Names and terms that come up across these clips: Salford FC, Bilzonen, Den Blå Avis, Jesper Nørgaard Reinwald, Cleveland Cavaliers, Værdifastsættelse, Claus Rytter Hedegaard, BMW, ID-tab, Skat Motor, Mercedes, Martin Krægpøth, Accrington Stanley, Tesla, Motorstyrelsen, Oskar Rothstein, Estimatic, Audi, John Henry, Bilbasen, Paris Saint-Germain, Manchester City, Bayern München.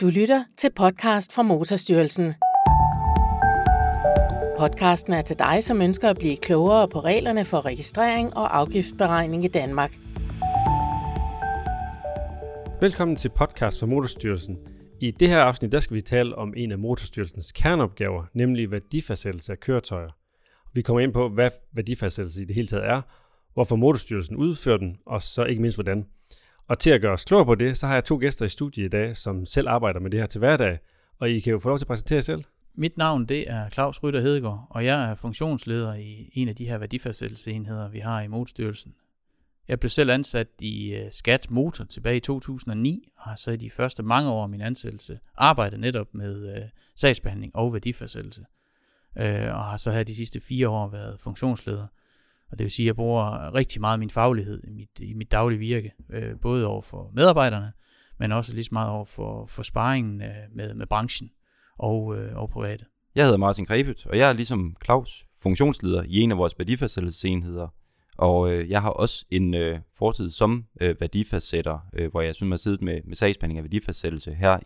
Du lytter til podcast fra Motorstyrelsen. Podcasten er til dig, som ønsker at blive klogere på reglerne for registrering og afgiftsberegning i Danmark. Velkommen til podcast fra Motorstyrelsen. I det her afsnit der skal vi tale om en af Motorstyrelsens kerneopgaver, nemlig værdifastsættelse af køretøjer. Vi kommer ind på, hvad værdifastsættelse i det hele taget er, hvorfor Motorstyrelsen udfører den, og så ikke mindst hvordan. Og til at gøre os klogere på det, så har jeg to gæster i studiet i dag, som selv arbejder med det her til hverdag. Og I kan jo få lov til at præsentere jer selv. Mit navn det er Claus Rytter Hedegaard, og jeg er funktionsleder i en af de her værdifastsættelsesenheder, vi har i Motorstyrelsen. Jeg blev selv ansat i Skat Motor tilbage i 2009, og har så i de første mange år af min ansættelse arbejdet netop med sagsbehandling og værdifastsættelse. Og har så her de sidste 4 år været funktionsleder. Og det vil sige, at jeg bruger rigtig meget min faglighed i mit daglige virke, både over for medarbejderne, men også lige så meget over for sparringen med branchen og private. Jeg hedder Martin Krægpøth, og jeg er ligesom Claus funktionsleder i en af vores værdifastsættelsesenheder. Og jeg har også en fortid som værdifastsætter, hvor jeg synes, at jeg har siddet med sagsbehandling af værdifastsættelse her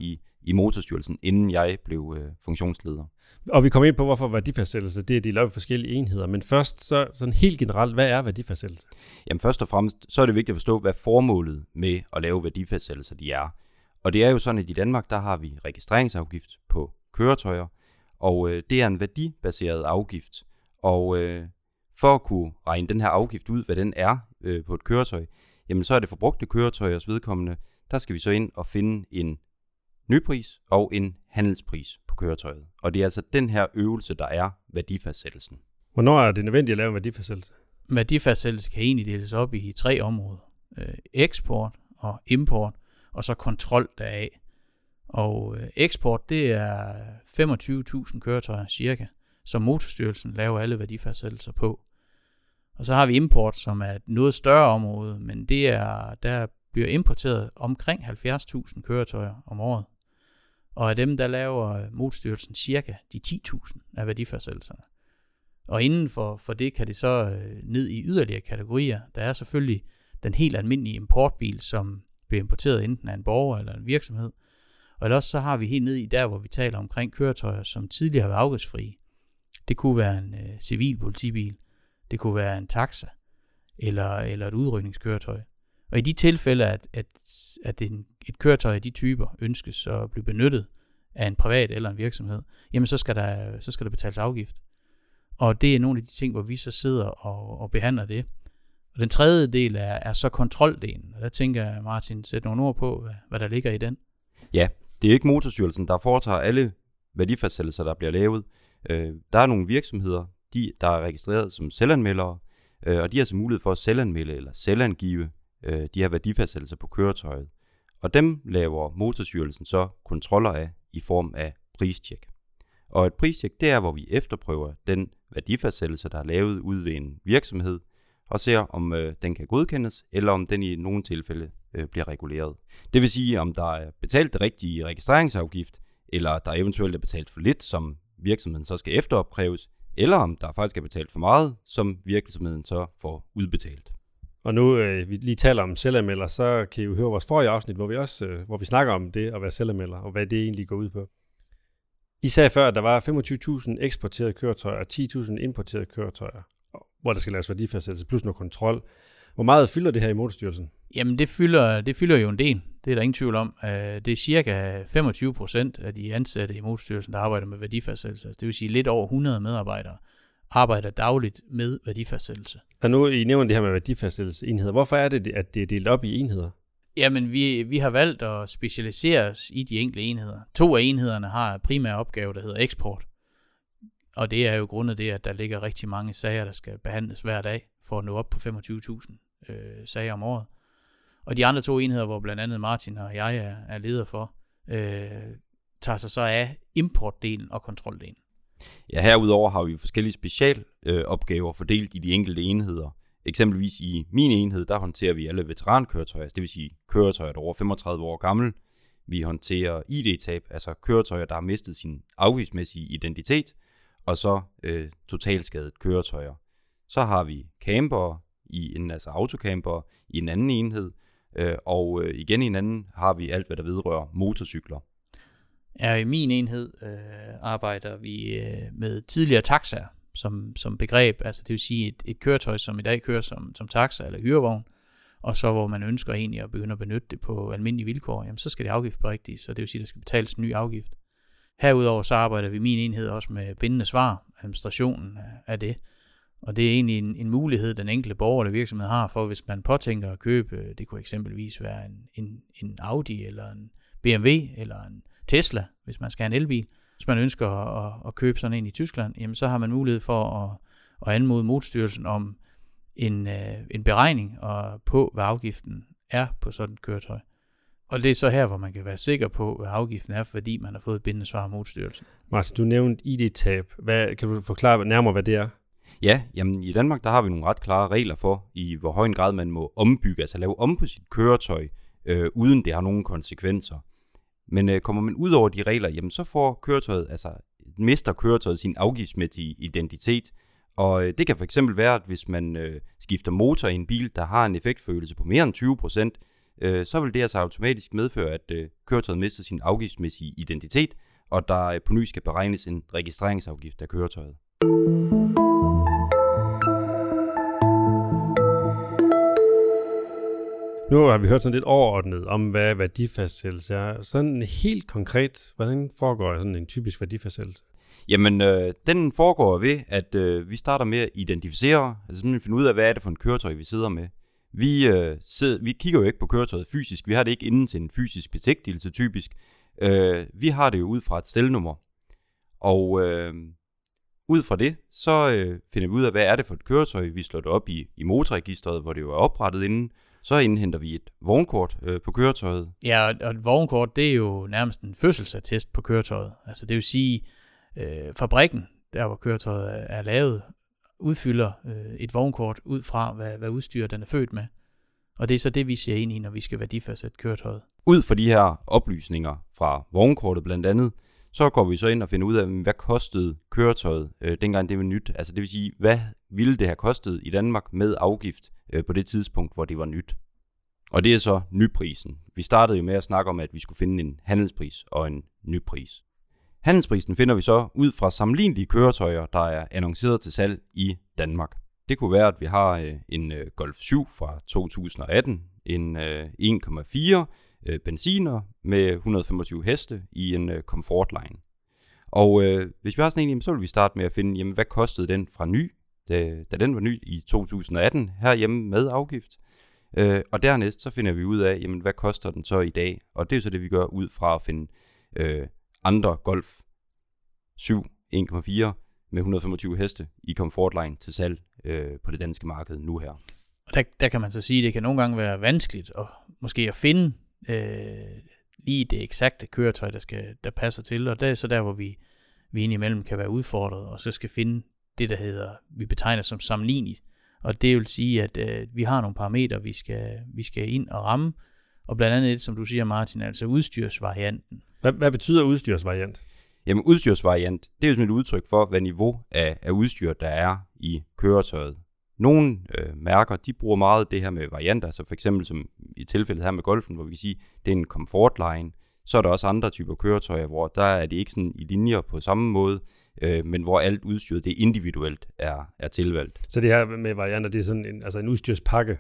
i Motorstyrelsen, inden jeg blev funktionsleder. Og vi kommer ind på, hvorfor værdifastsættelse det er delt op i forskellige enheder. Men først, så sådan helt generelt, hvad er værdifastsættelse? Jamen først og fremmest, så er det vigtigt at forstå, hvad formålet med at lave værdifastsættelser de er. Og det er jo sådan, at i Danmark, der har vi registreringsafgift på køretøjer, og det er en værdibaseret afgift. Og for at kunne regne den her afgift ud, hvad den er på et køretøj, jamen så er det for brugte køretøjers vedkommende, der skal vi så ind og finde en nypris og en handelspris på køretøjet. Og det er altså den her øvelse, der er værdifastsættelsen. Hvornår er det nødvendigt at lave en værdifastsættelse? Værdifastsættelse kan egentlig deles op i 3 områder. Eksport og import, og så kontrol deraf. Og eksport, det er 25.000 køretøjer cirka, som Motorstyrelsen laver alle værdifastsættelser på. Og så har vi import, som er et noget større område, men det er, der bliver importeret omkring 70.000 køretøjer om året. Og af dem, der laver Motorstyrelsen cirka de 10.000 af værdifastsættelserne. Og inden for det kan det så ned i yderligere kategorier. Der er selvfølgelig den helt almindelige importbil, som bliver importeret enten af en borger eller en virksomhed. Og ellers så har vi helt ned i der, hvor vi taler omkring køretøjer, som tidligere var afgiftsfrie. Det kunne være en civil politibil, det kunne være en taxa eller et udrykningskøretøj. Og i de tilfælde, at et køretøj af de typer ønskes at blive benyttet af en privat eller en virksomhed, jamen så skal der betales afgift. Og det er nogle af de ting, hvor vi så sidder og behandler det. Og den tredje del er så kontroldelen. Og der tænker Martin, sæt nogle ord på, hvad der ligger i den. Ja, det er ikke Motorstyrelsen, der foretager alle værdifastsættelser, der bliver lavet. Der er nogle virksomheder, der er registreret som selvanmeldere, og de har så mulighed for at selvanmelde eller selvangive de her værdifastsættelser på køretøjet. Og dem laver Motorstyrelsen så kontroller af i form af pristjek. Og et pristjek, det er, hvor vi efterprøver den værdifastsættelse, der er lavet ud ved en virksomhed, og ser, om den kan godkendes, eller om den i nogle tilfælde bliver reguleret. Det vil sige, om der er betalt det rigtige registreringsafgift, eller der eventuelt er betalt for lidt, som virksomheden så skal efteropkræves, eller om der faktisk er betalt for meget, som virksomheden så får udbetalt. Og nu vi lige taler om selvanmelder, så kan I jo høre vores forrige afsnit, hvor vi snakker om det at være selvanmelder, og hvad det egentlig går ud på. I sagde før, at der var 25.000 eksporterede køretøjer og 10.000 importerede køretøjer, hvor der skal laves værdifastsættelse plus noget kontrol. Hvor meget fylder det her i Motorstyrelsen? Jamen det fylder jo en del, det er der ingen tvivl om. Det er cirka 25% af de ansatte i Motorstyrelsen, der arbejder med værdifastsættelse. Det vil sige lidt over 100 medarbejdere arbejder dagligt med værdifastsættelse. Og nu I nævner det her med værdifastsættelsesenheder. Hvorfor er det, at det er delt op i enheder? Jamen vi har valgt at specialisere os i de enkelte enheder. 2 af enhederne har primære opgave, der hedder eksport. Og det er jo grundet det, at der ligger rigtig mange sager, der skal behandles hver dag for at nå op på 25.000 sager om året. Og de andre 2 enheder, hvor blandt andet Martin og jeg er leder for, tager sig så af importdelen og kontroldelen. Ja, herudover har vi forskellige specialopgaver fordelt i de enkelte enheder. Eksempelvis i min enhed, der håndterer vi alle veterankøretøjer, det vil sige køretøjer, der er over 35 år gammel. Vi håndterer ID-tab, altså køretøjer, der har mistet sin afgiftsmæssige identitet, og så totalskadet køretøjer. Så har vi campere, altså autocampere, i en anden enhed, og igen i en anden har vi alt, hvad der vedrører motorcykler. er i min enhed arbejder vi med tidligere taxaer som begreb. Altså det vil sige et køretøj, som i dag kører som taxa eller hyrevogn, og så hvor man ønsker egentlig at begynde at benytte det på almindelige vilkår, jamen så skal det afgiftberigtiges, så det vil sige, at der skal betales en ny afgift. Herudover så arbejder vi i min enhed også med bindende svar, administrationen af det. Og det er egentlig en mulighed, den enkelte borger eller virksomhed har for, hvis man påtænker at købe, det kunne eksempelvis være en Audi eller en BMW eller en Tesla, hvis man skal have en elbil. Hvis man ønsker at købe sådan en i Tyskland, jamen så har man mulighed for at anmode Motorstyrelsen om en beregning på, hvad afgiften er på sådan et køretøj. Og det er så her, hvor man kan være sikker på, hvad afgiften er, fordi man har fået et bindende svar af Motorstyrelsen. Martin, du nævnte ID-tab. Kan du forklare nærmere, hvad det er? Ja, jamen i Danmark der har vi nogle ret klare regler for, i hvor høj en grad man må ombygge, altså lave om på sit køretøj, uden det har nogen konsekvenser. Men kommer man ud over de regler, jamen så får køretøjet, altså mister køretøjet sin afgiftsmæssige identitet. Og det kan for eksempel være, at hvis man skifter motor i en bil, der har en effektforøgelse på mere end 20%, så vil det altså automatisk medføre, at køretøjet mister sin afgiftsmæssige identitet, og der på ny skal beregnes en registreringsafgift af køretøjet. Nu har vi hørt sådan lidt overordnet om, hvad værdifastsættelse er. Sådan helt konkret, hvordan foregår sådan en typisk værdifastsættelse? Jamen, den foregår ved, at vi starter med at identificere, altså simpelthen finde ud af, hvad er det for en køretøj, vi sidder med. Vi kigger jo ikke på køretøjet fysisk, vi har det ikke inden til en fysisk besigtigelse typisk. Vi har det jo ud fra et stelnummer, og ud fra det, så finder vi ud af, hvad er det for et køretøj, vi slår det op i motorregisteret, hvor det jo er oprettet inden. Så indhenter vi et vognkort på køretøjet. Ja, og et vognkort, det er jo nærmest en fødselsattest på køretøjet. Altså det vil sige, fabrikken, der hvor køretøjet er lavet, udfylder et vognkort ud fra, hvad udstyr den er født med. Og det er så det, vi ser ind i, når vi skal værdifastsætte køretøjet. Ud fra de her oplysninger fra vognkortet blandt andet, så går vi så ind og finder ud af, hvad kostede køretøjet dengang det var nyt. Altså det vil sige, hvad ville det have kostet i Danmark med afgift på det tidspunkt, hvor det var nyt. Og det er så nyprisen. Vi startede jo med at snakke om, at vi skulle finde en handelspris og en nypris. Handelsprisen finder vi så ud fra sammenlignelige køretøjer, der er annonceret til salg i Danmark. Det kunne være, at vi har en Golf 7 fra 2018, en 1,4 benziner med 125 heste i en Comfortline. Og hvis vi har sådan en, så vil vi starte med at finde, jamen, hvad kostede den fra ny, da den var ny i 2018 herhjemme med afgift. Og dernæst så finder vi ud af, jamen, hvad koster den så i dag? Og det er så det, vi gør ud fra at finde andre Golf 7 1,4 med 125 heste i Comfortline til salg på det danske marked nu her. Og der kan man så sige, at det kan nogle gange være vanskeligt at, måske at finde lige det eksakte køretøj, der passer til. Og det er så der, hvor vi indimellem kan være udfordret, og så skal finde det, der hedder, vi betegner som sammenlignet. Og det vil sige, at vi har nogle parametre, vi skal ind og ramme. Og blandt andet det, som du siger, Martin, altså udstyrsvarianten. Hvad betyder udstyrsvariant? Jamen udstyrsvariant, det er jo simpelthen et udtryk for, hvad niveau af udstyr, der er i køretøjet. Nogle mærker, de bruger meget det her med varianter, så for eksempel som i tilfældet her med Golfen, hvor vi siger, det er en Comfortline. Så er der også andre typer køretøjer, hvor der er det ikke sådan i linjer på samme måde, men hvor alt udstyret det individuelt er tilvalgt. Så det her med varianter, det er sådan en, altså en udstyrspakke?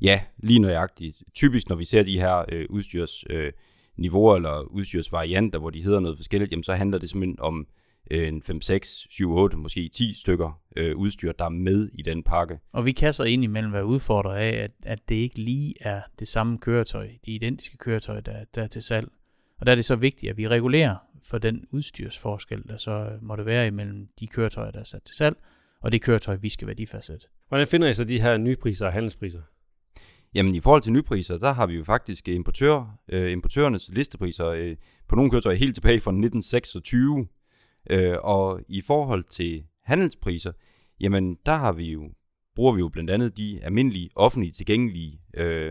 Ja, lige nøjagtigt. Typisk når vi ser de her udstyrsniveauer eller udstyrsvarianter, hvor de hedder noget forskelligt, jamen, så handler det simpelthen om en 5, 6, 7, 8, måske 10 stykker udstyr, der er med i den pakke. Og vi kan så indimellem være udfordret af, at det ikke lige er det samme køretøj, det identiske køretøj, der er til salg. Og der er det så vigtigt, at vi regulerer for den udstyrsforskel, der så måtte være imellem de køretøjer, der er sat til salg, og det køretøj, vi skal værdifastsætte. Hvordan finder I så de her nypriser og handelspriser? Jamen i forhold til nypriser, der har vi jo faktisk importørernes listepriser på nogle køretøjer helt tilbage fra 1926. Og i forhold til handelspriser, jamen der har vi jo bruger vi jo blandt andet de almindelige, offentlige, tilgængelige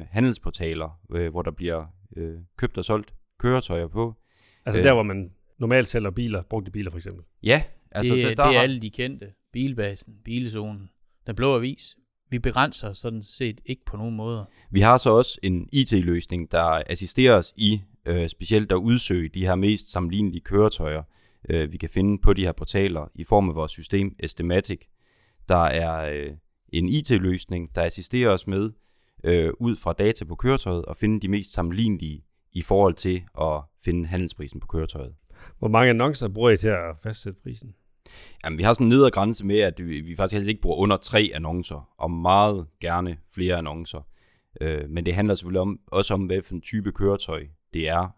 handelsportaler, hvor der bliver købt og solgt køretøjer på. Altså der, hvor man normalt sælger biler, brugte biler for eksempel? Ja. Altså det er alle de kendte. Bilbasen, Bilzonen, Den Blå Avis. Vi begrænser sådan set ikke på nogen måder. Vi har så også en IT-løsning, der assisterer os i specielt at udsøge de her mest sammenlignelige køretøjer, vi kan finde på de her portaler i form af vores system Estimatic, der er en IT-løsning, der assisterer os med ud fra data på køretøjet og finde de mest sammenlignelige i forhold til at finde handelsprisen på køretøjet. Hvor mange annoncer bruger I til at fastsætte prisen? Jamen, vi har sådan en nedre grænse med, at vi faktisk helst ikke bruger under 3 annoncer, og meget gerne flere annoncer. Men det handler selvfølgelig også om, hvad for en type køretøj det er.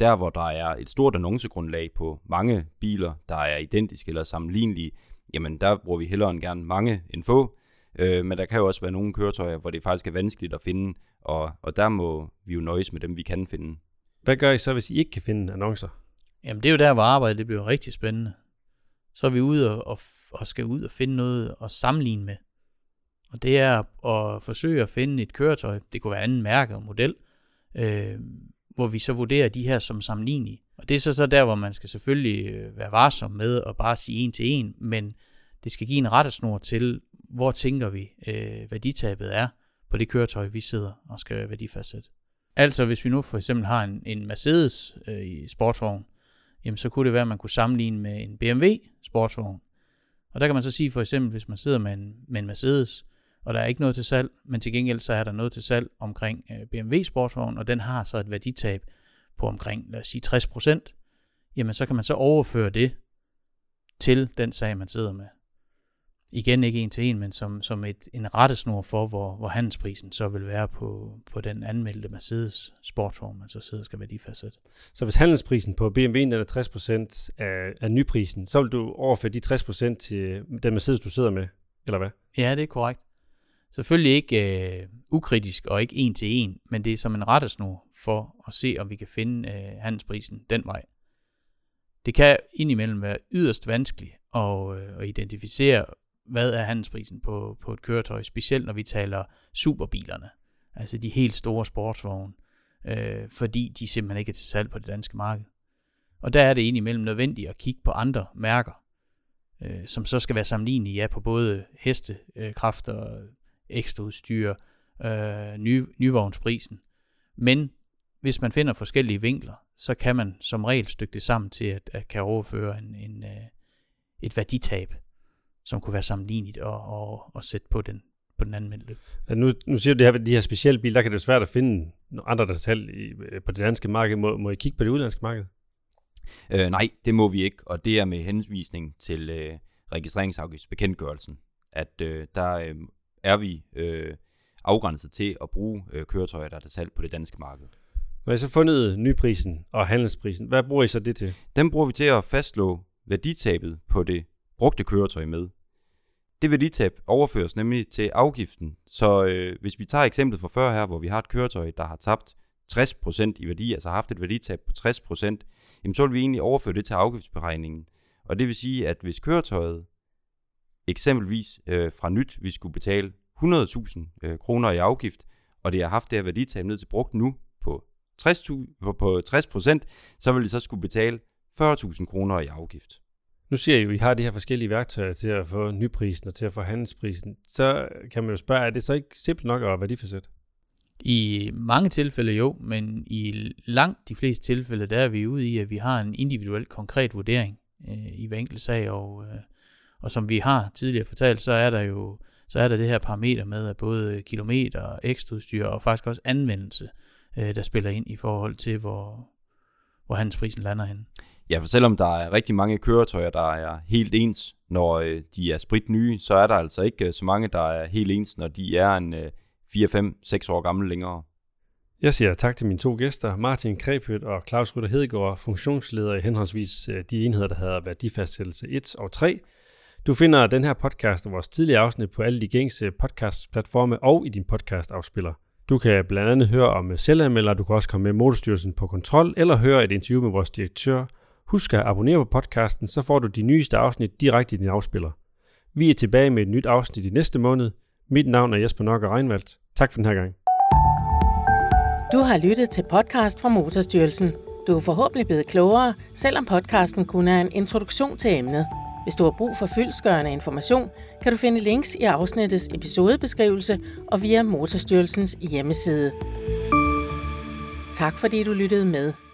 Der, hvor der er et stort annoncegrundlag på mange biler, der er identiske eller sammenlignelige, jamen der bruger vi hellere end gerne mange end få. Men der kan jo også være nogle køretøjer, hvor det faktisk er vanskeligt at finde, og der må vi jo nøjes med dem, vi kan finde. Hvad gør I så, hvis I ikke kan finde annoncer? Jamen det er jo der, hvor arbejdet det bliver rigtig spændende. Så er vi ude og skal ud og finde noget at sammenligne med. Og det er at forsøge at finde et køretøj, det kunne være anden mærke og model, hvor vi så vurderer de her som sammenlignelige. Og det er så der, hvor man skal selvfølgelig være varsom med at bare sige en til en, men det skal give en rettesnor til, hvor tænker vi værditabet er på det køretøj, vi sidder og skal værdifastsætte. Altså hvis vi nu for eksempel har en Mercedes i sportsvogn, jamen så kunne det være, at man kunne sammenligne med en BMW sportsvogn. Og der kan man så sige for eksempel, hvis man sidder med en Mercedes, og der er ikke noget til salg, men til gengæld så er der noget til salg omkring BMW sportsvogn, og den har så et værditab på omkring, lad os sige 60%, jamen så kan man så overføre det til den sag, man sidder med. Igen ikke en til en, men som en rettesnor for, hvor handelsprisen så vil være på den anmeldte Mercedes sportsvogn, man så sidder og skal værdifastsætte. Så hvis handelsprisen på BMW'en er 60% af nyprisen, så vil du overføre de 60% til den Mercedes, du sidder med, eller hvad? Ja, det er korrekt. Selvfølgelig ikke ukritisk og ikke en til en, men det er som en rettesnor for at se, om vi kan finde handelsprisen den vej. Det kan indimellem være yderst vanskeligt at identificere, hvad er handelsprisen på et køretøj, specielt når vi taler superbilerne, altså de helt store sportsvogne, fordi de simpelthen ikke er til salg på det danske marked. Og der er det indimellem nødvendigt at kigge på andre mærker, som så skal være sammenlignelige på både hestekræfter, ekstraudstyr, nyvognsprisen. Men hvis man finder forskellige vinkler, så kan man som regel stykke det sammen til at kan overføre et værditab, som kunne være sammenlignet og sætte på den anden mængde. Ja, nu siger du, at de her specielle biler, der kan det være svært at finde andre, der salg på det danske marked. Må I kigge på det udenlandske marked? Nej, det må vi ikke, og det er med henvisning til registreringsafgiftsbekendtgørelsen, at der er vi afgrænset til at bruge køretøjer, der er til salg på det danske marked. Når I så fundet nyprisen og handelsprisen, hvad bruger I så det til? Den bruger vi til at fastslå værditabet på det brugte køretøj med. Det værditab overføres nemlig til afgiften, så hvis vi tager eksemplet fra før her, hvor vi har et køretøj, der har tabt 60% i værdi, altså haft et værditab på 60%, jamen så vil vi egentlig overføre det til afgiftsberegningen. Og det vil sige, at hvis køretøjet eksempelvis fra nyt, vi skulle betale 100.000 kroner i afgift, og det har haft det her værditab ned til brugt nu på 60%, så vil det så skulle betale 40.000 kroner i afgift. Nu siger I jo, at I har de her forskellige værktøjer til at få nyprisen og til at få handelsprisen. Så kan man jo spørge, er det så ikke simpelt nok at værdifastsætte? I mange tilfælde jo, men i langt de fleste tilfælde, der er vi ude i, at vi har en individuel konkret vurdering i hver enkelt sag. Og som vi har tidligere fortalt, så er der det her parameter med, at både kilometer, ekstraudstyr og faktisk også anvendelse, der spiller ind i forhold til, hvor handelsprisen lander henne. Ja, for selvom der er rigtig mange køretøjer, der er helt ens, når de er spritnye, så er der altså ikke så mange, der er helt ens, når de er en 4, 5, 6 år gamle længere. Jeg siger tak til mine 2 gæster, Martin Krægpøth og Claus Rytter Hedegaard, funktionsleder i henholdsvis de enheder, der hedder værdifastsættelse 1 og 3. Du finder den her podcast og vores tidligere afsnit på alle de gængse podcastplatforme og i din podcastafspiller. Du kan blandt andet høre om selvanmelder, du kan også komme med Motorstyrelsen på kontrol eller høre et interview med vores direktør. Husk at abonnere på podcasten, så får du de nyeste afsnit direkte i din afspiller. Vi er tilbage med et nyt afsnit i næste måned. Mit navn er Jesper Nørgaard Reinwald. Tak for den her gang. Du har lyttet til podcast fra Motorstyrelsen. Du er forhåbentlig blevet klogere, selvom podcasten kun er en introduktion til emnet. Hvis du har brug for fyldestgørende information, kan du finde links i afsnittets episodebeskrivelse og via Motorstyrelsens hjemmeside. Tak fordi du lyttede med.